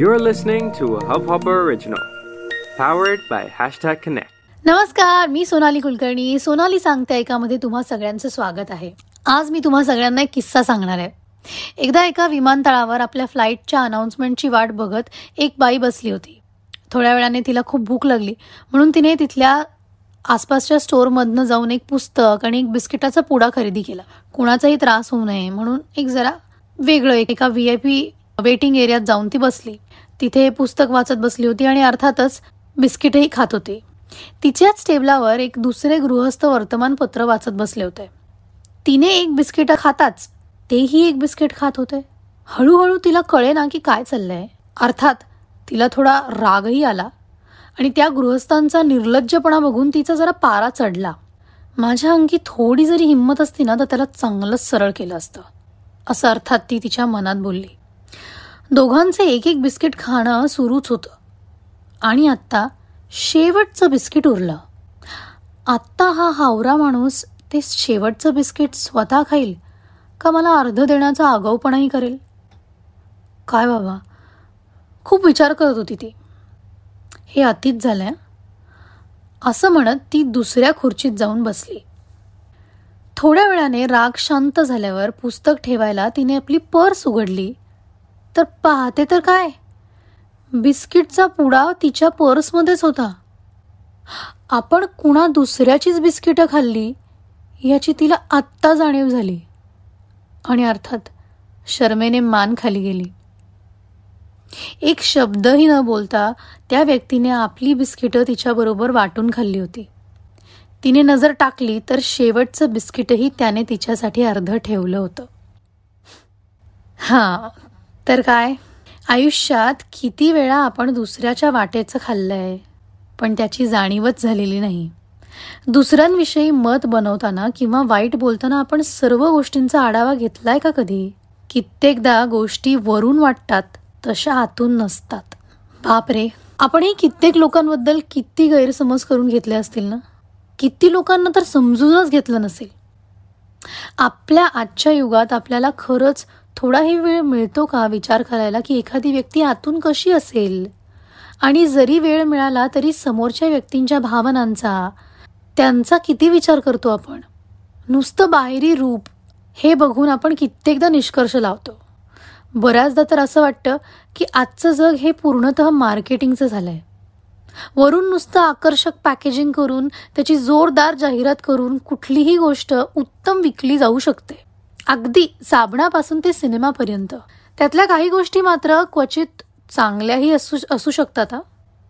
You're listening to a Hub Hubber original, powered by #Connect. नमस्कार, मी सोनाली कुलकर्णी. सोनाली सांगते ऐकामध्ये तुम्हा सगळ्यांचं स्वागत आहे. आज मी तुम्हा सगळ्यांना एक किस्सा सांगणार आहे. एकदा एका विमानतळावर आपल्या फ्लाईटच्या अनाऊन्समेंटची वाट बघत एक बाई बसली होती. थोड्या वेळाने तिला खूप भूक लागली म्हणून तिने तिथल्या आसपासच्या स्टोअरमधनं जाऊन एक पुस्तक आणि एक बिस्किटाचा पुडा खरेदी केला. कोणाचाही त्रास होऊ नये म्हणून एक जरा वेगळं एका VIP वेटिंग एरियात जाऊन ती बसली. तिथे पुस्तक वाचत बसली होती आणि अर्थातच बिस्किटही खात होती. तिच्याच टेबलावर एक दुसरे गृहस्थ वर्तमानपत्र वाचत बसले होते. तिने एक बिस्किट खाताच तेही एक बिस्किट खात होते. हळूहळू तिला कळेना की काय चाललंय. अर्थात तिला थोडा रागही आला आणि त्या गृहस्थांचा निर्लज्जपणा बघून तिचा जरा पारा चढला. माझ्या अंगी थोडी जरी हिंमत असती ना तर त्याला चांगलंच सरळ केलं असतं, असं अर्थात ती तिच्या मनात बोलली. दोघांचं एक एक बिस्किट खाणं सुरूच होतं आणि आत्ता शेवटचं बिस्किट उरलं. आत्ता हा हावरा माणूस ते शेवटचं बिस्किट स्वतः खाईल का मला अर्ध देण्याचा आगाऊपणाही करेल काय बाबा, खूप विचार करत होती ती. हे अतीत झालंय असं म्हणत ती दुसऱ्या खुर्चीत जाऊन बसली. थोड्या वेळाने राग शांत झाल्यावर पुस्तक ठेवायला तिने आपली पर्स उघडली तर पाहते तर काय, बिस्किटचा पुडा तिच्या पर्समध्येच होता. आपण कुणा दुसऱ्याचीच बिस्किटं खाल्ली याची तिला आत्ता जाणीव झाली आणि अर्थात शर्मेने मान खाली गेली. एक शब्दही न बोलता त्या व्यक्तीने आपली बिस्किटं तिच्याबरोबर वाटून खाल्ली होती. तिने नजर टाकली तर शेवटचं बिस्किटही त्याने तिच्यासाठी अर्ध ठेवलं होतं. हा तर काय, आयुष्यात किती वेळा आपण दुसऱ्याच्या वाटेचं खाल्लंय पण त्याची जाणीवच झालेली नाही. दुसऱ्यांविषयी मत बनवताना किंवा वाईट बोलताना आपण सर्व गोष्टींचा आढावा घेतलाय का कधी? कित्येकदा गोष्टी वरून वाटतात तशा आतून नसतात. बापरे, आपणही कित्येक लोकांबद्दल किती गैरसमज करून घेतले असतील ना. किती लोकांना तर समजूनच घेतलं नसेल. आपल्या आजच्या युगात आपल्याला खरंच थोडाही वेळ मिळतो का विचार करायला की एखादी व्यक्ती आतून कशी असेल? आणि जरी वेळ मिळाला तरी समोरच्या व्यक्तींच्या भावनांचा, त्यांचा किती विचार करतो आपण? नुसतं बाहेरी रूप हे बघून आपण कित्येकदा निष्कर्ष लावतो. बऱ्याचदा तर असं वाटतं की आजचं जग हे पूर्णतः मार्केटिंगचं झालं आहे. वरून नुसतं आकर्षक पॅकेजिंग करून, त्याची जोरदार जाहिरात करून कुठलीही गोष्ट उत्तम विकली जाऊ शकते, अगदी साबणापासून ते सिनेमापर्यंत. त्यातल्या काही गोष्टी मात्र क्वचित चांगल्याही असू शकतात,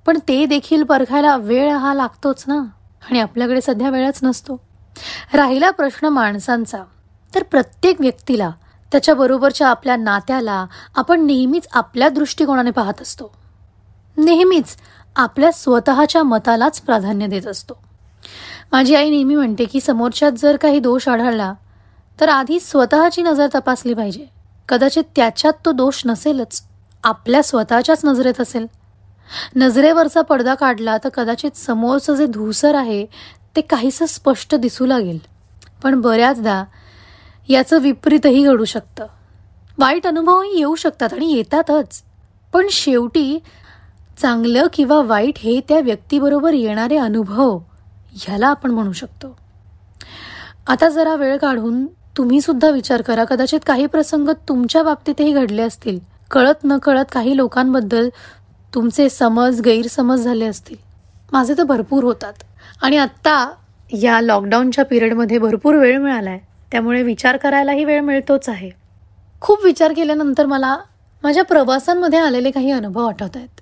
पण ते देखील परखायला वेळ हा लागतोच ना. आणि आपल्याकडे सध्या वेळच नसतो. राहिला प्रश्न माणसांचा, तर प्रत्येक व्यक्तीला, त्याच्याबरोबरच्या आपल्या नात्याला आपण नेहमीच आपल्या दृष्टिकोनाने पाहत असतो. नेहमीच आपल्या स्वतःच्या मतालाच प्राधान्य देत असतो. माझी आई नेहमी म्हणते की समोरच्यात जर काही दोष आढळला तर आधी स्वतःची नजर तपासली पाहिजे. कदाचित त्याच्यात तो दोष नसेलच, आपल्या स्वतःच्याच नजरेत असेल. नजरेवरचा पडदा काढला तर कदाचित समोरचं जे धूसर आहे ते काहीसं स्पष्ट दिसू लागेल. पण बऱ्याचदा याचं विपरीतही घडू शकतं. वाईट अनुभवही येऊ शकतात आणि येतातच. पण शेवटी चांगलं किंवा वाईट हे त्या व्यक्तीबरोबर येणारे अनुभव, ह्याला आपण म्हणू शकतो. आता जरा वेळ काढून तुम्ही सुद्धा विचार करा. कदाचित काही प्रसंग तुमच्या बाबतीतही घडले असतील. कळत न कळत काही लोकांबद्दल तुमचे समज, गैरसमज झाले असतील. माझे तर भरपूर होतात. आणि आत्ता या लॉकडाऊनच्या पिरियडमध्ये भरपूर वेळ मिळाला आहे, त्यामुळे विचार करायलाही वेळ मिळतोच आहे. खूप विचार केल्यानंतर मला माझ्या प्रवासांमध्ये आलेले काही अनुभव आठवत आहेत.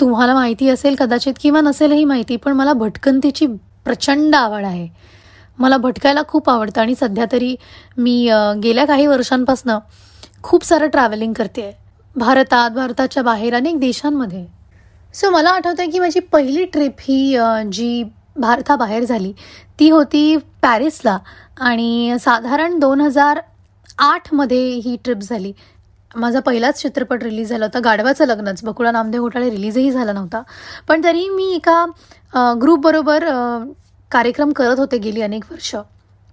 तुम्हाला माहिती असेल कदाचित किंवा नसेलही माहिती, पण मला भटकंतीची प्रचंड आवड आहे. मला भटकायला खूप आवडतं आणि सध्या तरी मी गेल्या काही वर्षांपासनं खूप सारं ट्रॅव्हलिंग करते आहे, भारतात, भारताच्या बाहेर, अनेक देशांमध्ये. सो मला आठवतं आहे की माझी पहिली ट्रिप ही जी भारताबाहेर झाली ती होती पॅरिसला. आणि साधारण 2008मध्ये ही ट्रिप झाली. माझा पहिलाच चित्रपट रिलीज झाला होता, गाढवाचं लग्नच. बकुला नामदेव घोटाळे रिलीजही झाला नव्हता, पण तरी मी एका ग्रुपबरोबर कार्यक्रम करत होते गेली अनेक वर्ष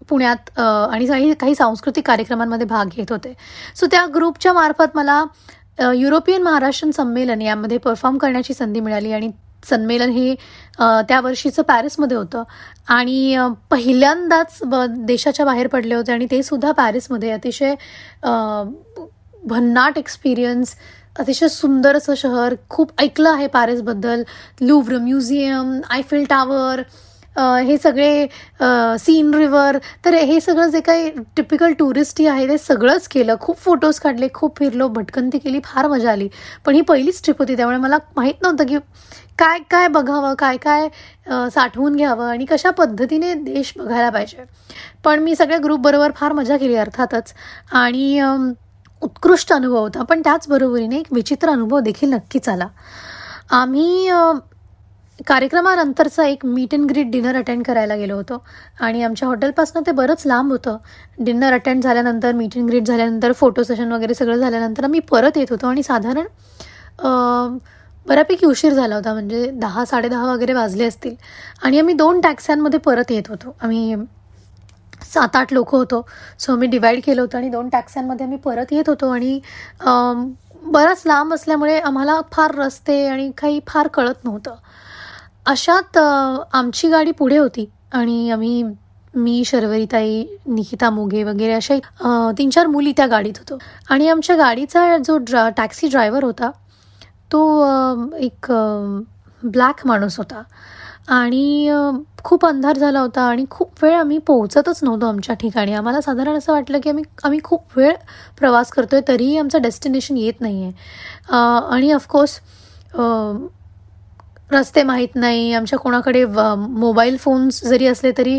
पुण्यात आणि काही सांस्कृतिक कार्यक्रमांमध्ये भाग घेत होते. सो त्या ग्रुपच्या मार्फत मला युरोपियन महाराष्ट्र संमेलन यामध्ये परफॉर्म करण्याची संधी मिळाली. आणि संमेलन हे त्या वर्षीचं पॅरिसमध्ये होतं आणि पहिल्यांदाच देशाच्या बाहेर पडले होते आणि ते सुद्धा पॅरिसमध्ये. अतिशय भन्नाट एक्सपिरियन्स, अतिशय सुंदर असं शहर. खूप ऐकलं आहे पॅरिसबद्दल. लुव्र म्युझियम, आयफेल टावर, हे सगळे सीन रिवर, तर हे सगळं जे काही टिपिकल टुरिस्टी आहे ते सगळंच केलं. खूप फोटोज काढले, खूप फिरलो, भटकंती केली, फार मजा आली. पण ही पहिलीच ट्रिप होती त्यामुळे मला माहीत नव्हतं की काय काय बघावं, काय काय साठवून घ्यावं आणि कशा पद्धतीने देश बघायला पाहिजे. पण मी सगळ्या ग्रुपबरोबर फार मजा केली अर्थातच आणि उत्कृष्ट अनुभव होता. पण त्याचबरोबरीने एक विचित्र अनुभव देखील नक्कीच आला. आम्ही कार्यक्रमानंतरचा एक meet and greet dinner attend करायला गेलो होतो आणि आमच्या हॉटेलपासून ते बरंच लांब होतं. डिनर अटेंड झाल्यानंतर, मीट अँड ग्रीट झाल्यानंतर, फोटो सेशन वगैरे सगळं झाल्यानंतर आम्ही परत येत होतो आणि साधारण बऱ्यापैकी उशीर झाला होता, म्हणजे 10-10:30 वगैरे वाजले असतील. आणि आम्ही 2 टॅक्स्यांमध्ये परत येत होतो. आम्ही 7-8 लोक होतो, सो आम्ही डिवाईड केलं होतं आणि 2 टॅक्स्यांमध्ये आम्ही परत येत होतो. आणि बराच लांब असल्यामुळे आम्हाला फार रस्ते आणि काही फार कळत नव्हतं. अशात आमची गाडी पुढे होती आणि मी शर्वरीताई, निकिता मोघे वगैरे अशा 3-4 मुली त्या गाडीत होतो. आणि आमच्या गाडीचा जो टॅक्सी ड्रायव्हर होता तो एक ब्लॅक माणूस होता आणि खूप अंधार झाला होता आणि खूप वेळ आम्ही पोहोचतच नव्हतो आमच्या ठिकाणी. आम्हाला साधारण असं वाटलं की आम्ही खूप वेळ प्रवास करतोय तरीही आमचं डेस्टिनेशन येत नाही आहे. आणि ऑफकोर्स रस्ते माहीत नाही, आमच्या कोणाकडे मोबाईल फोन्स जरी असले तरी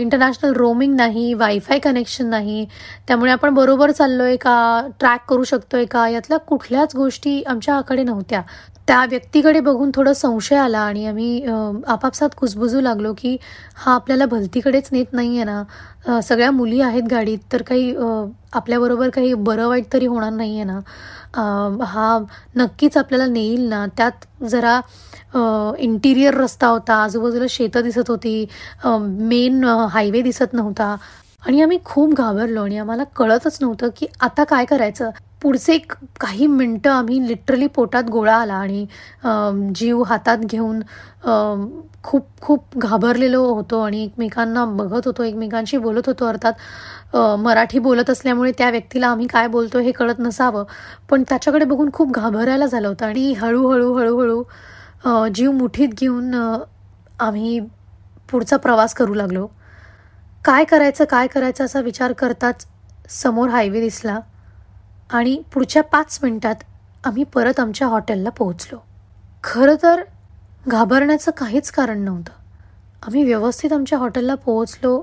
इंटरनॅशनल रोमिंग नाही, वायफाय कनेक्शन नाही, त्यामुळे आपण बरोबर चाललो आहे का, ट्रॅक करू शकतोय का, यातल्या कुठल्याच गोष्टी आमच्याकडे नव्हत्या. त्या व्यक्तीकडे बघून थोडा संशय आला आणि आम्ही आपापसात कुजबुजू लागलो की हा आपल्याला भलतीकडेच नेत नाही आहे ना, सगळ्या मुली आहेत गाडीत, तर काही आपल्याबरोबर काही बरं वाईट तरी होणार नाही आहे ना, हा नक्कीच आपल्याला नेईल ना. त्यात जरा इंटिरियर रस्ता होता, आजूबाजूला शेतं दिसत होती, मेन हायवे दिसत नव्हता आणि आम्ही खूप घाबरलो आणि आम्हाला कळतच नव्हतं की आता काय करायचं. पुढचे काही मिनटं आम्ही लिटरली पोटात गोळा आला आणि जीव हातात घेऊन खूप खूप घाबरलेलो होतो आणि एकमेकांना बघत होतो, एकमेकांशी बोलत होतो. अर्थात मराठी बोलत असल्यामुळे त्या व्यक्तीला आम्ही काय बोलतो हे कळत नसावं, पण त्याच्याकडे बघून खूप घाबरायला झालं होतं. आणि हळूहळू जीव मुठीत घेऊन आम्ही पुढचा प्रवास करू लागलो. काय करायचं असा विचार करताच समोर हायवे दिसला आणि पुढच्या 5 मिनिटात आम्ही परत आमच्या हॉटेलला पोहोचलो. खरं तर घाबरण्याचं काहीच कारण नव्हतं. आम्ही व्यवस्थित आमच्या हॉटेलला पोहोचलो.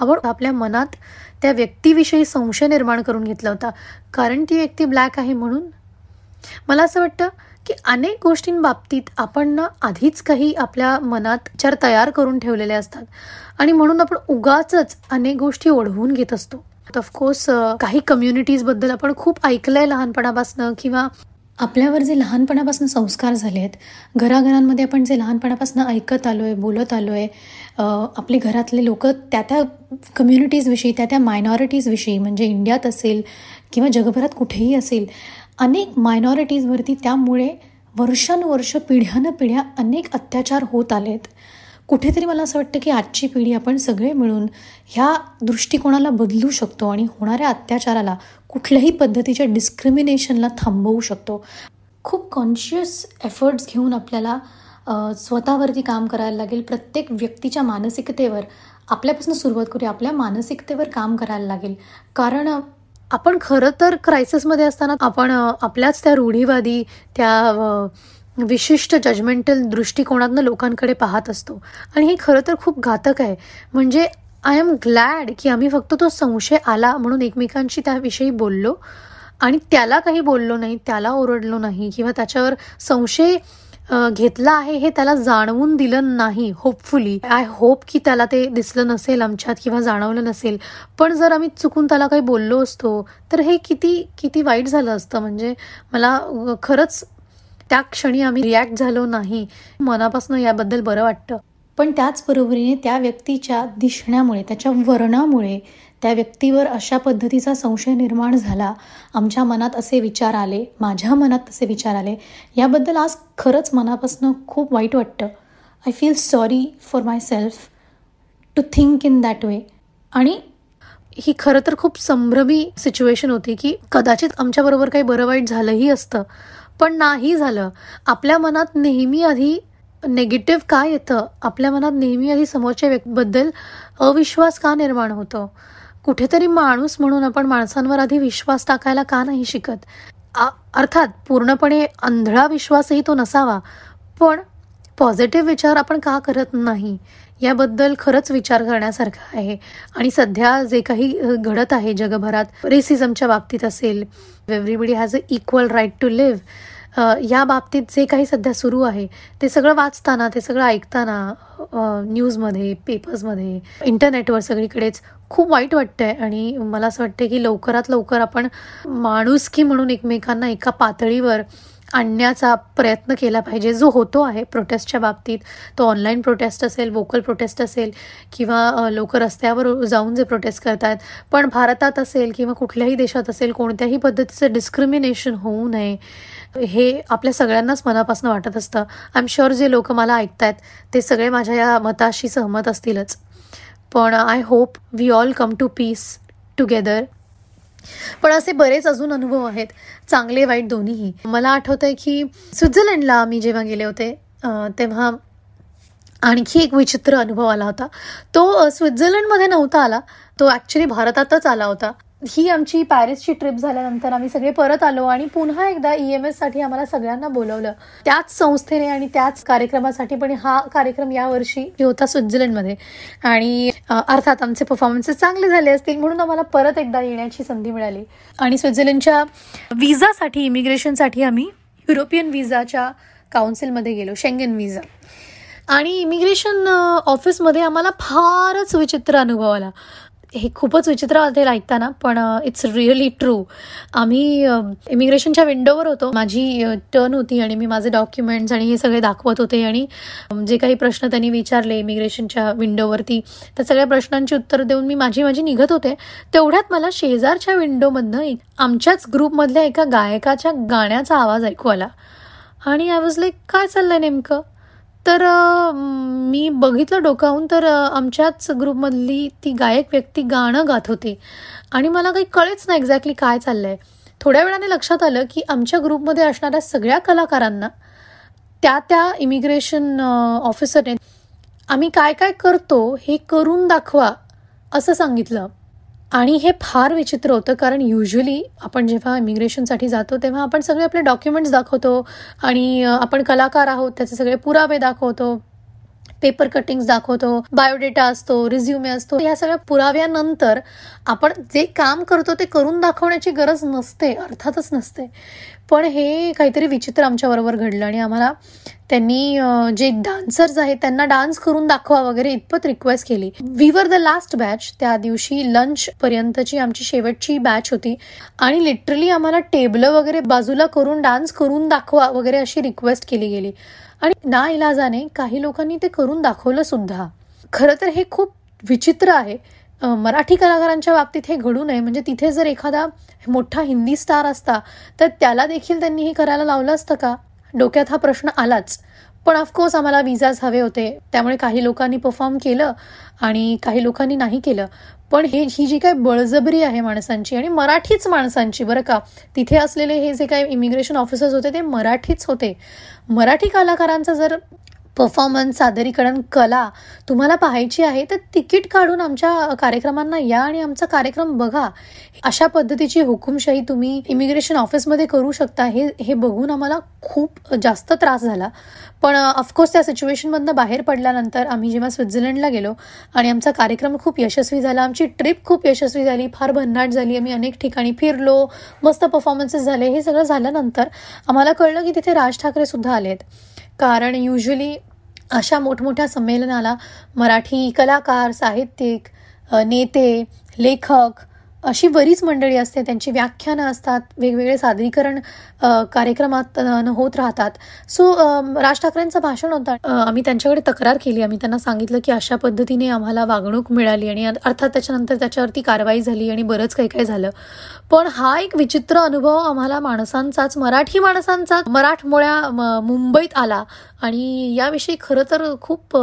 आपण आपल्या मनात त्या व्यक्तीविषयी संशय निर्माण करून घेतला होता कारण ती व्यक्ती ब्लॅक आहे म्हणून. मला असं वाटतं की अनेक गोष्टींबाबतीत आपण ना आधीच काही आपल्या मनात विचार तयार करून ठेवलेले असतात आणि म्हणून आपण उगाचच अनेक गोष्टी ओढवून घेत असतो. ऑफकोर्स काही कम्युनिटीजबद्दल आपण खूप ऐकलं आहे लहानपणापासून, किंवा आपल्यावर जे लहानपणापासून संस्कार झाले आहेत, घराघरांमध्ये आपण जे लहानपणापासून ऐकत आलो आहे, बोलत आलो आहे, आपले घरातले लोक त्या कम्युनिटीजविषयी, त्या मायनॉरिटीजविषयी, म्हणजे इंडियात असेल किंवा जगभरात कुठेही असेल, अनेक मायनॉरिटीजवरती त्यामुळे वर्षानुवर्ष, पिढ्यानपिढ्या अनेक अत्याचार होत आले आहेत. कुठेतरी मला असं वाटतं की आजची पिढी आपण सगळे मिळून ह्या दृष्टिकोनाला बदलू शकतो आणि होणाऱ्या अत्याचाराला, कुठल्याही पद्धतीच्या डिस्क्रिमिनेशनला थांबवू शकतो. खूप कॉन्शियस एफर्ट्स घेऊन आपल्याला स्वतःवरती काम करायला लागेल. प्रत्येक व्यक्तीच्या मानसिकतेवर आपल्यापासून सुरुवात करूया, आपल्या मानसिकतेवर काम करायला लागेल. कारण आपण खरं तर क्रायसिसमध्ये असताना आपण आपल्याच त्या रूढीवादी, त्या विशिष्ट जजमेंटल दृष्टिकोनातनं लोकांकडे पाहत असतो आणि हे खरं तर खूप घातक आहे. म्हणजे आय एम ग्लॅड की आम्ही फक्त तो संशय आला म्हणून एकमेकांशी त्याविषयी बोललो आणि त्याला काही बोललो नाही, त्याला ओरडलो नाही किंवा त्याच्यावर संशय घेतला आहे हे त्याला जाणवून दिलं नाही. होपफुली, आय होप की त्याला ते दिसलं नसेल आमच्यात किंवा जाणवलं नसेल. पण जर आम्ही चुकून त्याला काही बोललो असतो तर हे किती किती वाईट झालं असतं. म्हणजे मला खरंच त्या क्षणी आम्ही रिॲक्ट झालो नाही, मनापासून याबद्दल बरं वाटतं. पण त्याचबरोबरीने त्या व्यक्तीच्या दिसण्यामुळे, त्याच्या वर्णामुळे, त्या व्यक्तीवर अशा पद्धतीचा संशय निर्माण झाला, आमच्या मनात असे विचार आले, माझ्या मनात असे विचार आले, याबद्दल आज खरंच मनापासून खूप वाईट वाटतं. I feel sorry for myself to think in that way. आणि ही खरं तर खूप संभ्रमी सिच्युएशन होती की कदाचित आमच्याबरोबर काही बरं वाईट झालंही असतं, पण नाही झालं. आपल्या मनात नेहमी आधी नेगेटिव्ह का येतं, आपल्या मनात नेहमी आधी समोरच्या व्यक्तीबद्दल अविश्वास का निर्माण होतो. कुठेतरी माणूस म्हणून आपण माणसांवर आधी विश्वास टाकायला का नाही शिकत. अर्थात पूर्णपणे अंधळा विश्वासही तो नसावा, पण पॉझिटिव्ह विचार आपण का करत नाही याबद्दल खरंच विचार करण्यासारखा आहे. आणि सध्या जे काही घडत आहे जगभरात, रेसिझमच्या बाबतीत असेल, everybody has a equal right to live, या बाबतीत जे काही सध्या सुरू आहे ते सगळं वाचताना, ते सगळं ऐकताना न्यूजमध्ये, पेपर्समध्ये, इंटरनेटवर सगळीकडेच खूप वाईट वाटतंय. आणि मला असं वाटतं की लवकरात लवकर आपण माणुसकी म्हणून एकमेकांना एका पातळीवर आणण्याचा प्रयत्न केला पाहिजे, जो होतो आहे प्रोटेस्टच्या बाबतीत. तो ऑनलाईन प्रोटेस्ट असेल, वोकल प्रोटेस्ट असेल, किंवा लोक रस्त्यावर जाऊन जे प्रोटेस्ट करतात. पण भारतात असेल किंवा कुठल्याही देशात असेल, कोणत्याही पद्धतीचं डिस्क्रिमिनेशन होऊ नये हे आपल्या सगळ्यांनाच मनापासून वाटत असतं. आय एम शुअर जे लोक मला ऐकतायत ते सगळे माझ्या या मताशी सहमत असतीलच. पण I hope we all come to peace together. पण असे बरेच अजून अनुभव आहेत, चांगले वाईट दोन्हीही. मला आठवतंय की स्वित्झर्लंडला मी जेव्हा गेले होते तेव्हा आणखी एक विचित्र अनुभव आला होता. तो स्वित्झर्लंडमध्ये नव्हता आला, तो ॲक्च्युली भारतातच आला होता. ही आमची पॅरिसची ट्रिप झाल्यानंतर आम्ही सगळे परत आलो आणि पुन्हा एकदा EMS साठी आम्हाला सगळ्यांना बोलवलं, त्याच संस्थेने आणि त्याच कार्यक्रमासाठी. पण हा कार्यक्रम यावर्षी होता स्वित्झर्लंडमध्ये, आणि अर्थात आमचे परफॉर्मन्सेस चांगले झाले असतील म्हणून आम्हाला परत एकदा येण्याची संधी मिळाली. आणि स्वित्झर्लंडच्या व्हिसासाठी, इमिग्रेशनसाठी आम्ही युरोपियन व्हिसाच्या काउन्सिलमध्ये गेलो, शेंगेन व्हिसा. आणि इमिग्रेशन ऑफिसमध्ये आम्हाला फारच विचित्र अनुभव आला. हे खूपच विचित्र वाटेल ऐकताना, पण इट्स रिअली ट्रू. आम्ही इमिग्रेशनच्या विंडोवर होतो, माझी टर्न होती आणि मी माझे डॉक्युमेंट्स आणि हे सगळे दाखवत होते. आणि जे काही प्रश्न त्यांनी विचारले इमिग्रेशनच्या विंडोवरती, त्या सगळ्या प्रश्नांची उत्तर देऊन मी माझी निघत होते. तेवढ्यात मला शेजारच्या विंडोमधनं आमच्याच ग्रुपमधल्या एका गायकाच्या गाण्याचा आवाज ऐकू आला. आणि आय वॉज लाईक, काय चाललंय नेमकं. तर मी बघितलं डोकावून, तर आमच्याच ग्रुपमधली ती गायक व्यक्ती गाणं गात होती. आणि मला काही कळेच ना एक्झॅक्टली काय चाललंय. थोड्या वेळाने लक्षात आलं की आमच्या ग्रुपमध्ये असणाऱ्या सगळ्या कलाकारांना त्या इमिग्रेशन ऑफिसरने आम्ही काय काय करतो हे करून दाखवा असं सांगितलं. आणि हे फार विचित्र होतं, कारण युजली आपण जेव्हा इमिग्रेशनसाठी जातो तेव्हा आपण सगळे आपले डॉक्युमेंट्स दाखवतो आणि आपण कलाकार आहोत त्याचे सगळे पुरावे दाखवतो, पेपर कटिंग्स दाखवतो, बायोडेटा असतो, रिझ्युमे असतो. या सगळ्या पुराव्यानंतर आपण जे काम करतो ते करून दाखवण्याची गरज नसते, अर्थातच नसते. पण हे काहीतरी विचित्र आमच्याबरोबर घडलं. आणि आम्हाला त्यांनी जे डान्सर्स आहेत त्यांना डान्स करून दाखवा वगैरे इतपत रिक्वेस्ट केली. We were the last batch. त्या दिवशी लंच पर्यंतची आमची शेवटची बॅच होती. आणि लिटरली आम्हाला टेबलं वगैरे बाजूला करून डान्स करून दाखवा वगैरे अशी रिक्वेस्ट केली गेली. आणि नाइलाजाने काही लोकांनी ते करून दाखवलं सुद्धा. खरं तर हे खूप विचित्र आहे. मराठी कलाकारांच्या बाबतीत हे घडू नये, म्हणजे तिथे जर एखादा मोठा हिंदी स्टार असता तर त्याला देखील त्यांनी हे करायला लावलं असतं का, डोक्यात हा प्रश्न आलाच. पण ऑफकोर्स आम्हाला विजाच हवे होते, त्यामुळे काही लोकांनी परफॉर्म केलं आणि काही लोकांनी नाही केलं. पण ही जी काय बळजबरी आहे माणसांची, आणि मराठीच माणसांची बरं का. तिथे असलेले हे जे काय इमिग्रेशन ऑफिसर्स होते ते मराठीच होते. मराठी कलाकारांचा जर परफॉर्मन्स, सादरीकरण, कला तुम्हाला पाहायची आहे तर तिकीट काढून आमच्या कार्यक्रमांना या आणि आमचा कार्यक्रम बघा. अशा पद्धतीची हुकुमशाही तुम्ही इमिग्रेशन ऑफिसमध्ये करू शकता हे बघून आम्हाला खूप जास्त त्रास झाला. पण ऑफकोर्स त्या सिच्युएशनमधनं बाहेर पडल्यानंतर आम्ही जेव्हा स्वित्झर्लंडला गेलो आणि आमचा कार्यक्रम खूप यशस्वी झाला, आमची ट्रिप खूप यशस्वी झाली, फार भन्नाट झाली. आम्ही अनेक ठिकाणी फिरलो, मस्त परफॉर्मन्सेस झाले. हे सगळं झाल्यानंतर आम्हाला कळलं की तिथे राज ठाकरेसुद्धा आले आहेत, कारण युजली अशा मोठमोठ्या संमेलनाला मराठी कलाकार, साहित्यिक, नेते, लेखक अशी बरीच मंडळी असते, त्यांची व्याख्यानं असतात, वेगवेगळे सादरीकरण कार्यक्रमात होत राहतात. सो राज ठाकरेंचं भाषण होतं, आम्ही त्यांच्याकडे तक्रार केली, आम्ही त्यांना सांगितलं की अशा पद्धतीने आम्हाला वागणूक मिळाली आणि अर्थात त्याच्यानंतर त्याच्यावरती कारवाई झाली आणि बरंच काही काय झालं. पण हा एक विचित्र अनुभव आम्हाला माणसांचाच, मराठी माणसांचाच, मराठमोळ्या मुंबईत आला आणि याविषयी खरं तर खूप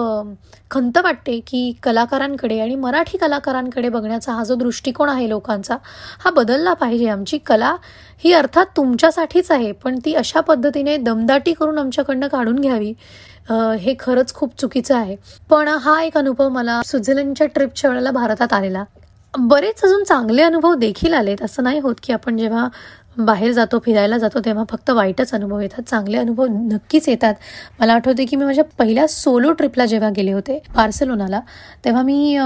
खंत वाटते की कलाकारांकडे आणि मराठी कलाकारांकडे बघण्याचा हा जो दृष्टिकोन आहे लोकांचा हा बदलला पाहिजे. आमची कला ही अर्थात तुमच्यासाठीच आहे, पण ती अशा पद्धतीने दमदाटी करून आमच्याकडनं काढून घ्यावी हे खरंच खूप चुकीचं आहे. पण हा एक अनुभव मला स्वित्झर्लंडच्या ट्रिपच्या वेळेला भारतात आलेला. बरेच अजून चांगले अनुभव देखील आलेत, असं नाही होत की आपण जेव्हा बाहेर जातो, फिरायला जातो तेव्हा फक्त वाईटच अनुभव येतात, चांगले अनुभव नक्कीच येतात. मला आठवते की मी माझ्या पहिल्या सोलो ट्रिपला जेव्हा गेले होते बार्सेलोनाला, तेव्हा मी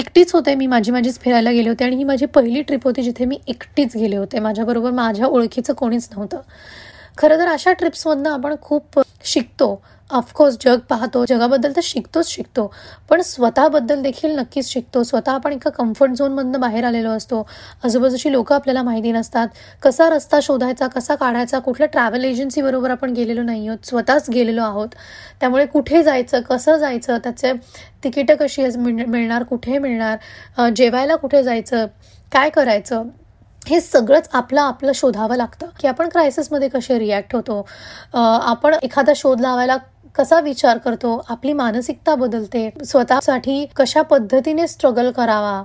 एकटीच होते, मी माझीच फिरायला गेले होते आणि ही माझी पहिली ट्रिप होती जिथे मी एकटीच गेले होते, माझ्याबरोबर माझ्या ओळखीचं कोणीच नव्हतं. खरं तर अशा ट्रिप्समधनं आपण खूप शिकतो. ऑफकोर्स जग पाहतो, जगाबद्दल तर शिकतो, पण स्वतःबद्दल देखील नक्कीच शिकतो. स्वतः आपण एका कम्फर्ट झोनमधनं बाहेर आलेलो असतो, आजूबाजूची लोकं आपल्याला माहिती नसतात, कसा रस्ता शोधायचा, कसा काढायचा, कुठल्या ट्रॅव्हल एजन्सीबरोबर आपण गेलेलो नाही आहोत, स्वतःच गेलेलो आहोत. त्यामुळे कुठे जायचं, कसं जायचं, त्याचे तिकीटं कशी मिळणार, कुठे मिळणार, जेवायला कुठे जायचं, काय करायचं, हे सगळंच आपलं शोधावं लागतं की आपण क्रायसिसमध्ये कसे रिॲक्ट होतो, आपण एखादा शोध लावायला कसा विचार करतो, आपली मानसिकता बदलते, स्वतःसाठी कशा पद्धतीने स्ट्रगल करावा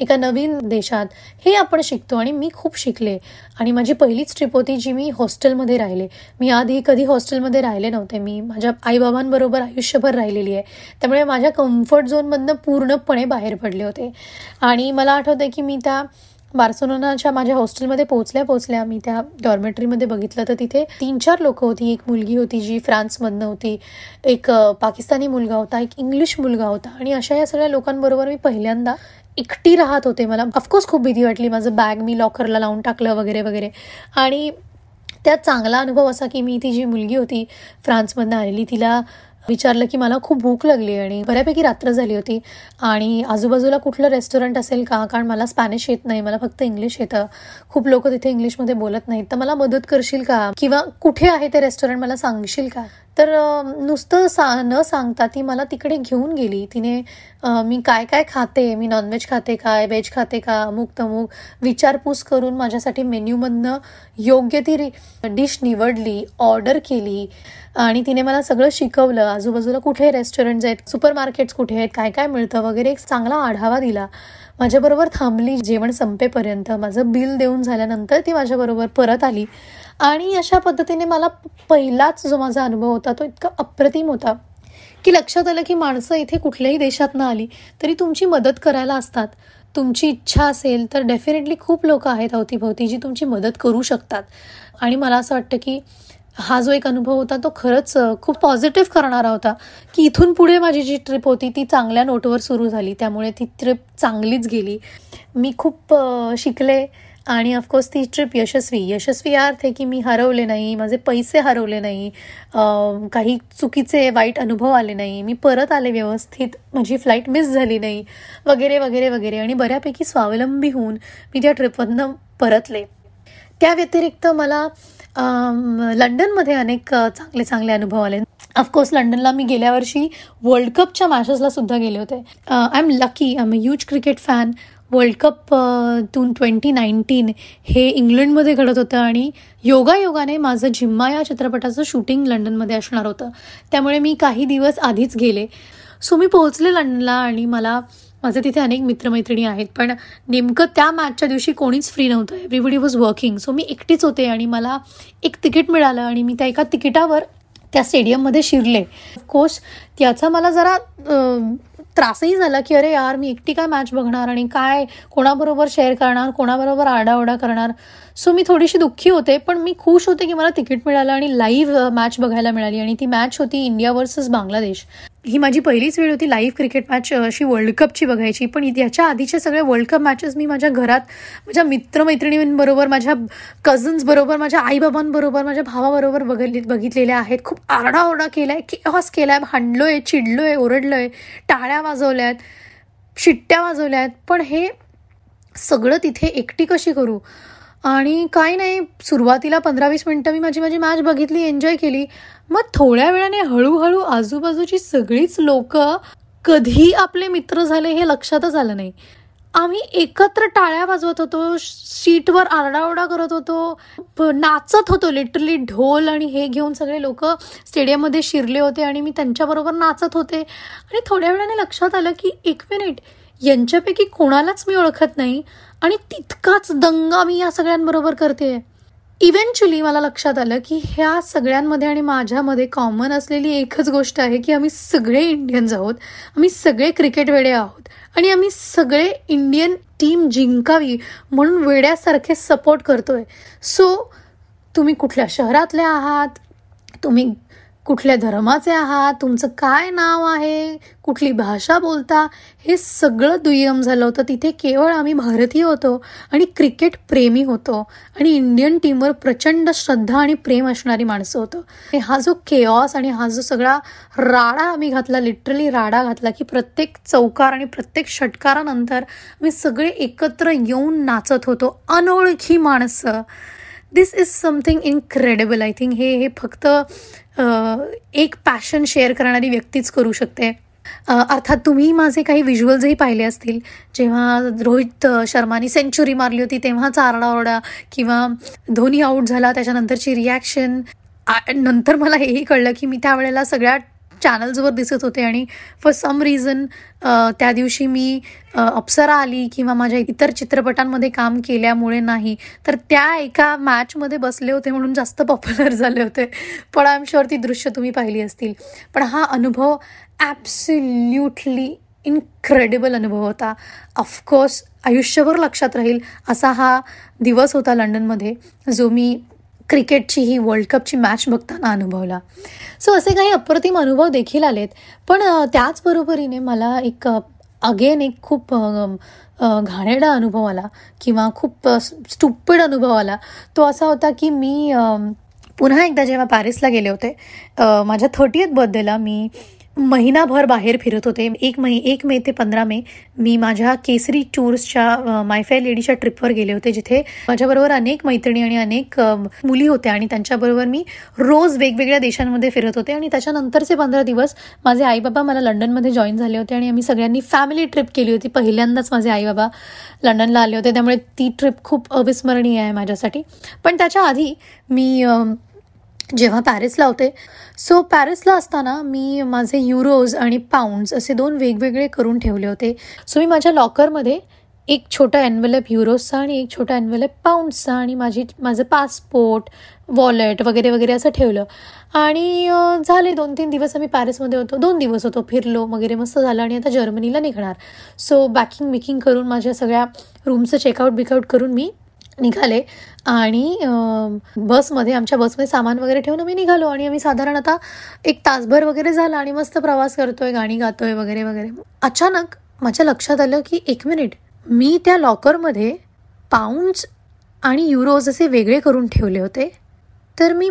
एका नवीन देशात, हे आपण शिकतो. आणि मी खूप शिकले आणि माझी पहिलीच ट्रिप होती जी मी हॉस्टेलमध्ये राहिले. मी आधी कधी हॉस्टेलमध्ये राहिले नव्हते, मी माझ्या आईबाबांबरोबर आयुष्यभर राहिलेली आहे, त्यामुळे माझ्या कम्फर्ट झोनमधनं पूर्णपणे बाहेर पडले होते. आणि मला आठवतं की मी त्या बार्सेलोनाच्या माझ्या हॉस्टेलमध्ये पोहोचल्या मी त्या डॉर्मेटरीमध्ये बघितलं तर तिथे 3-4 लोकं होती. एक मुलगी होती जी फ्रान्समधनं होती, एक पाकिस्तानी मुलगा होता, एक इंग्लिश मुलगा होता आणि अशा या सगळ्या लोकांबरोबर मी पहिल्यांदा एकटी राहत होते. मला ऑफकोर्स खूप भीती वाटली, माझं बॅग मी लॉकरला लावून टाकलं वगैरे. आणि त्यात चांगला अनुभव असा की मी ती जी मुलगी होती फ्रान्समधनं आलेली, तिला विचारलं की मला खूप भूक लागली आणि बऱ्यापैकी रात्र झाली होती आणि आजूबाजूला कुठलं रेस्टॉरंट असेल का, कारण मला स्पॅनिश येत नाही, मला फक्त इंग्लिश येतं, खूप लोक तिथे इंग्लिशमध्ये बोलत नाहीत, तर मला मदत करशील का किंवा कुठे आहे ते रेस्टॉरंट मला सांगशील का. तर नुसतं न सांगता ती मला तिकडे घेऊन गेली. तिने मी काय खाते, मी नॉनव्हेज खाते काय, व्हेज खाते का, अमुक विचारपूस करून माझ्यासाठी मेन्यूमधनं योग्य ती डिश निवडली, ऑर्डर केली आणि तिने मला सगळं शिकवलं, आजूबाजूला कुठे रेस्टॉरंट्स आहेत, सुपरमार्केट्स कुठे आहेत, काय मिळतं वगैरे एक चांगला आढावा दिला. माझ्याबरोबर थांबली जेवण संपेपर्यंत, माझं बिल देऊन झाल्यानंतर ती माझ्याबरोबर परत आली. आणि अशा पद्धतीने मला पहिलाच जो माझा अनुभव होता तो इतका अप्रतिम होता की लक्षात आलं की माणसं इथे कुठल्याही देशात न आली तरी तुमची मदत करायला असतात. तुमची इच्छा असेल तर डेफिनेटली खूप लोकं आहेत अवतीभवती जी तुमची मदत करू शकतात. आणि मला असं वाटतं की हा जो एक अनुभव होता तो खरंच खूप पॉझिटिव्ह करणारा होता की इथून पुढे माझी जी ट्रिप होती ती चांगल्या नोटवर सुरू झाली, त्यामुळे ती ट्रिप चांगलीच गेली. मी खूप शिकले आणि ऑफकोर्स ती ट्रिप यशस्वी या अर्थ आहे की मी हरवले नाही, माझे पैसे हरवले नाही, काही चुकीचे वाईट अनुभव आले नाही, मी परत आले व्यवस्थित, माझी फ्लाईट मिस झाली नाही वगैरे. आणि बऱ्यापैकी स्वावलंबी होऊन मी त्या ट्रिपवरनं परतले. त्या व्यतिरिक्त मला लंडनमध्ये अनेक चांगले अनुभव आले. ऑफकोर्स लंडनला मी गेल्या वर्षी वर्ल्ड कपच्या मॅचेसला सुद्धा गेले होते. I am huge cricket fan. World cup 2019 हे इंग्लंडमध्ये घडत होतं आणि योगायोगाने माझं झिम्मा या चित्रपटाचं शूटिंग लंडनमध्ये असणार होतं, त्यामुळे मी काही दिवस आधीच गेले. सो मी पोहोचले लंडनला आणि माझे तिथे अनेक मित्रमैत्रिणी आहेत, पण नेमकं त्या मॅचच्या दिवशी कोणीच फ्री नव्हतं, एव्हरीबडी वॉज वर्किंग. सो मी एकटीच होते आणि मला एक तिकीट मिळालं आणि मी त्या एका तिकिटावर त्या स्टेडियममध्ये शिरले. ऑफकोर्स त्याचा मला जरा त्रासही झाला की अरे यार, मी एकटी काय मॅच बघणार आणि काय कोणाबरोबर शेअर करणार, कोणाबरोबर आरडाओरडा करणार. सो मी थोडीशी दुःखी होते, पण मी खुश होते की मला तिकीट मिळालं आणि लाईव्ह मॅच बघायला मिळाली. आणि ती मॅच होती इंडिया वर्सेस बांगलादेश. ही माझी पहिलीच वेळ होती लाईव्ह क्रिकेट मॅच अशी वर्ल्ड कपची बघायची, पण याच्या आधीच्या सगळ्या वर्ल्ड कप मॅचेस मी माझ्या घरात माझ्या मित्रमैत्रिणींबरोबर, माझ्या कझन्सबरोबर, माझ्या आईबाबांबरोबर, माझ्या भावाबरोबर बघितलेल्या आहेत. खूप आरडाओरडा केलाय, केहॉस केलाय, भांडलोय, चिडलोय, ओरडलोय, टाळ्या वाजवल्यात, शिट्ट्या वाजवल्यात, पण हे सगळं तिथे एकटी कशी करू. आणि काय नाही, सुरुवातीला 15-20 मिनटं मी माझी मॅच बघितली, एन्जॉय केली. मग थोड्या वेळाने हळूहळू आजूबाजूची सगळीच लोकं कधी आपले मित्र झाले हे लक्षातच आलं नाही. आम्ही एकत्र टाळ्या वाजवत होतो, शीटवर आरडाओरडा करत होतो, नाचत होतो, लिटरली ढोल आणि हे घेऊन सगळे लोक स्टेडियममध्ये शिरले होते आणि मी त्यांच्याबरोबर नाचत होते. आणि थोड्या वेळाने लक्षात आलं की 1 मिनिट, यांच्यापैकी कोणालाच मी ओळखत नाही आणि तितकाच दंगा मी या सगळ्यांबरोबर करते. इव्हेंच्युअली मला लक्षात आलं की ह्या सगळ्यांमध्ये आणि माझ्यामध्ये कॉमन असलेली एकच गोष्ट आहे की आम्ही सगळे इंडियन्स आहोत, आम्ही सगळे क्रिकेट वेडे आहोत आणि आम्ही सगळे इंडियन टीम जिंकावी म्हणून वेड्यासारखे सपोर्ट करतोय. सो तुम्ही कुठल्या शहरातले आहात, तुम्ही कुठल्या धर्माचे आहात, तुमचं काय नाव आहे, कुठली भाषा बोलता, हे सगळं दुय्यम झालं होतं. तिथे केवळ आम्ही भारतीय होतो आणि क्रिकेट प्रेमी होतो आणि इंडियन टीमवर प्रचंड श्रद्धा आणि प्रेम असणारी माणसं होतो. हा जो केऑस आणि हा जो सगळा राडा आम्ही घातला, लिटरली राडा घातला की प्रत्येक चौकार आणि प्रत्येक षटकारानंतर आम्ही सगळे एकत्र येऊन नाचत होतो, अनोळखी माणसं. This is something incredible. I think हे फक्त एक पॅशन शेअर करणारी व्यक्तीच करू शकते. अर्थात तुम्ही माझे काही व्हिज्युअल्सही पाहिले असतील, जेव्हा रोहित शर्मानी सेंचुरी मारली होती तेव्हाचा आरडाओरडा किंवा धोनी आऊट झाला त्याच्यानंतरची रिॲक्शन. नंतर मला हेही कळलं की मी त्यावेळेला सगळ्या चॅनल्सवर दिसत होते आणि फॉर सम रिझन त्या दिवशी मी अप्सरा आली किंवा माझ्या इतर चित्रपटांमध्ये काम केल्यामुळे नाही, तर त्या एका मॅचमध्ये बसले होते म्हणून जास्त पॉप्युलर झाले होते. पण आय एम शुअर ती दृश्य तुम्ही पाहिली असतील. पण हा अनुभव ॲब्सल्युटली इनक्रेडिबल अनुभव होता. ऑफकोर्स आयुष्यभर लक्षात राहील असा हा दिवस होता लंडनमध्ये, जो मी क्रिकेटची ही वर्ल्ड कपची मॅच बघताना अनुभवला. सो असे काही अप्रतिम अनुभव देखील आलेत. पण त्याचबरोबरीने मला एक खूप घाणेरडा अनुभव आला किंवा खूप स्टुपिड अनुभव आला. तो असा होता की मी पुन्हा एकदा जेव्हा पॅरिसला गेले होते माझ्या 30th बर्थडेला, मी महिनाभर बाहेर फिरत होते. 1 मे ते 15 मे मी माझ्या केसरी टूर्सच्या मायफेअर लेडीच्या ट्रिपवर गेले होते, जिथे माझ्याबरोबर अनेक मैत्रिणी आणि अनेक मुली होत्या आणि त्यांच्याबरोबर मी रोज वेगवेगळ्या देशांमध्ये फिरत होते. आणि त्याच्यानंतरचे 15 दिवस माझे आईबाबा मला लंडनमध्ये जॉईन झाले होते आणि आम्ही सगळ्यांनी फॅमिली ट्रिप केली होती. पहिल्यांदाच माझे आईबाबा लंडनला आले होते, त्यामुळे ती ट्रिप खूप अविस्मरणीय आहे माझ्यासाठी. पण त्याच्या आधी मी जेव्हा पॅरिसला होते, सो पॅरिसला असताना मी माझे युरोज आणि पाऊंड्स असे 2 वेगवेगळे करून ठेवले होते. सो मी माझ्या लॉकरमध्ये एक छोटा एन्व्हलप युरोजचा आणि एक छोटा एन्व्हलप पाऊंड्सचा आणि माझं पासपोर्ट, वॉलेट वगैरे वगैरे असं ठेवलं. आणि झाले 2-3 दिवस आम्ही पॅरिसमध्ये होतो, 2 दिवस होतो, फिरलो वगैरे, मस्त झालं. आणि आता जर्मनीला निघणार, सो बॅकिंग बिकिंग करून माझ्या सगळ्या रूमचं चेकआउट बिकआउट करून मी निघाले आणि बसमध्ये, आमच्या बसमध्ये सामान वगैरे ठेवून आम्ही निघालो. आणि आम्ही साधारण आता 1 तासभर वगैरे झाला आणि मस्त प्रवास करतोय, गाणी गातोय वगैरे वगैरे. अचानक माझ्या लक्षात आलं की 1 मिनिट, मी त्या लॉकरमध्ये पाऊंड्स आणि युरोज असे वेगळे करून ठेवले होते. तर मी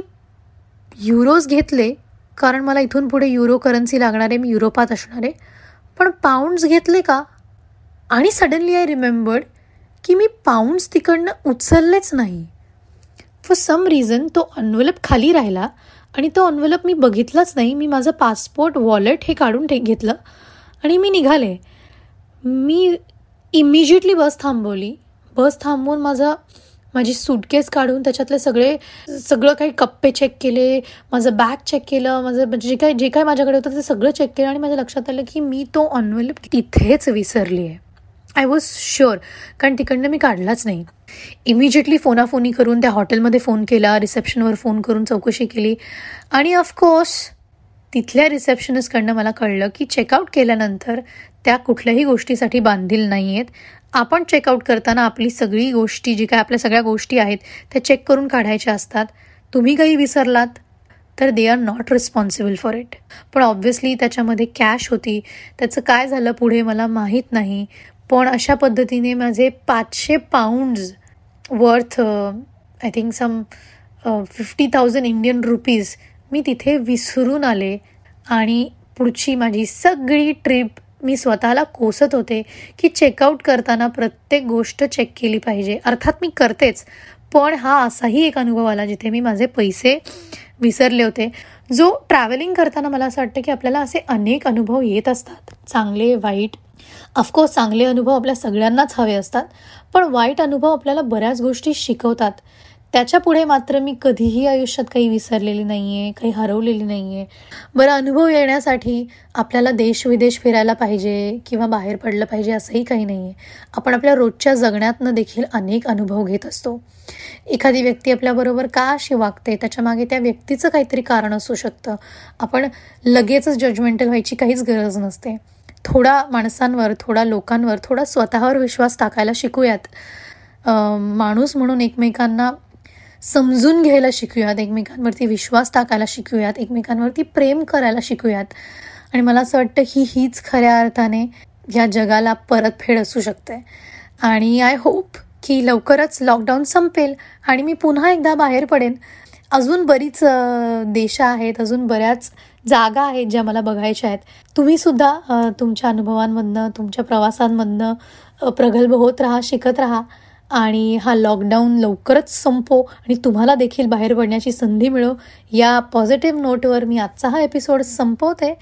युरोज घेतले कारण मला इथून पुढे युरो करन्सी लागणारे, मी युरोपात असणारे. पण पाऊंड्स घेतले का? आणि सडनली आय रिमेंबर्ड की मी पाऊंड्स तिकडनं उचललेच नाही. फॉर सम रिझन तो एन्व्हलप खाली राहिला आणि तो एन्व्हलप मी बघितलाच नाही. मी माझं पासपोर्ट, वॉलेट हे काढून घेतलं आणि मी निघाले. मी इमिजिएटली बस थांबवली. बस थांबवून माझी सूटकेस काढून त्याच्यातले सगळं काही कप्पे चेक केले, माझं बॅग चेक केलं, माझं जे काय माझ्याकडे होतं ते सगळं चेक केलं. आणि माझ्या लक्षात आलं की मी तो एन्व्हलप तिथेच विसरली आहे. आय वॉज शुअर, कारण तिकडनं मी काढलाच नाही. इमिजिएटली फोनाफोनी करून त्या हॉटेलमध्ये फोन केला, रिसेप्शनवर फोन करून चौकशी केली. आणि ऑफकोर्स तिथल्या रिसेप्शनिस्टकडनं मला कळलं की चेकआउट केल्यानंतर त्या कुठल्याही गोष्टीसाठी बांधील नाही आहेत. आपण चेकआउट करताना आपली सगळी गोष्टी, जी काय आपल्या सगळ्या गोष्टी आहेत त्या चेक करून काढायच्या असतात. तुम्ही काही विसरलात तर they are not responsible for it. पण ऑब्व्हियसली त्याच्यामध्ये कॅश होती, त्याचं काय झालं पुढे मला माहीत नाही. पण अशा पद्धतीने माझे 500 pounds worth, I think some 50,000 Indian rupees मी तिथे विसरून आले. आणि पुढची माझी सगळी ट्रिप मी स्वतःला कोसत होते की चेकआउट करताना प्रत्येक गोष्ट चेक केली पाहिजे. अर्थात मी करतेच, पण हा असाही एक अनुभव आला जिथे मी माझे पैसे विसरले होते. जो ट्रॅव्हलिंग करताना मला असं वाटतं की आपल्याला असे अनेक अनुभव येत असतात, चांगले वाईट. ऑफकोर्स चांगले अनुभव आपल्या सगळ्यांनाच हवे असतात, पण वाईट अनुभव आपल्याला बऱ्याच गोष्टी शिकवतात. त्याच्यापुढे मात्र मी कधीही आयुष्यात काही विसरलेली नाही आहे, काही हरवलेली नाही आहे. बरं, अनुभव येण्यासाठी आपल्याला देश विदेश फिरायला पाहिजे किंवा बाहेर पडलं पाहिजे असंही काही नाही आहे. आपण आपल्या रोजच्या जगण्यातनं देखील अनेक अनुभव घेत असतो. एखादी व्यक्ती आपल्याबरोबर का अशी वागते त्याच्यामागे त्या व्यक्तीचं काहीतरी कारण असू शकतं. आपण लगेचच जजमेंटल व्हायची काहीच गरज नसते. थोडा माणसांवर, थोडा लोकांवर, थोडा स्वतःवर विश्वास टाकायला शिकूयात. माणूस म्हणून एकमेकांना समजून घ्यायला शिकूयात, एकमेकांवरती विश्वास टाकायला शिकूयात, एकमेकांवरती प्रेम करायला शिकूयात. आणि मला असं वाटतं हीच खऱ्या अर्थाने या जगाला परतफेड असू शकते. आणि आय होप की लवकरच लॉकडाऊन संपेल आणि मी पुन्हा एकदा बाहेर पडेन. अजून बरीच देशं आहेत, अजून बऱ्याच जागा आहेत ज्या मला बघायच्या आहेत. तुम्हीसुद्धा तुमच्या अनुभवांमधनं, तुमच्या प्रवासांमधनं प्रगल्भ होत राहा, शिकत राहा. आणि हा लॉकडाऊन लवकरच संपो आणि तुम्हाला देखील बाहेर पडण्याची संधी मिळो. या पॉझिटिव्ह नोटवर मी आजचा हा एपिसोड संपवते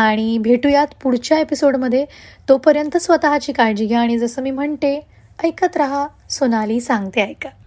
आणि भेटूयात पुढच्या एपिसोडमध्ये. तोपर्यंत स्वतःची काळजी घ्या आणि जसं मी म्हणते, ऐकत राहा. सोनाली सांगते ऐका.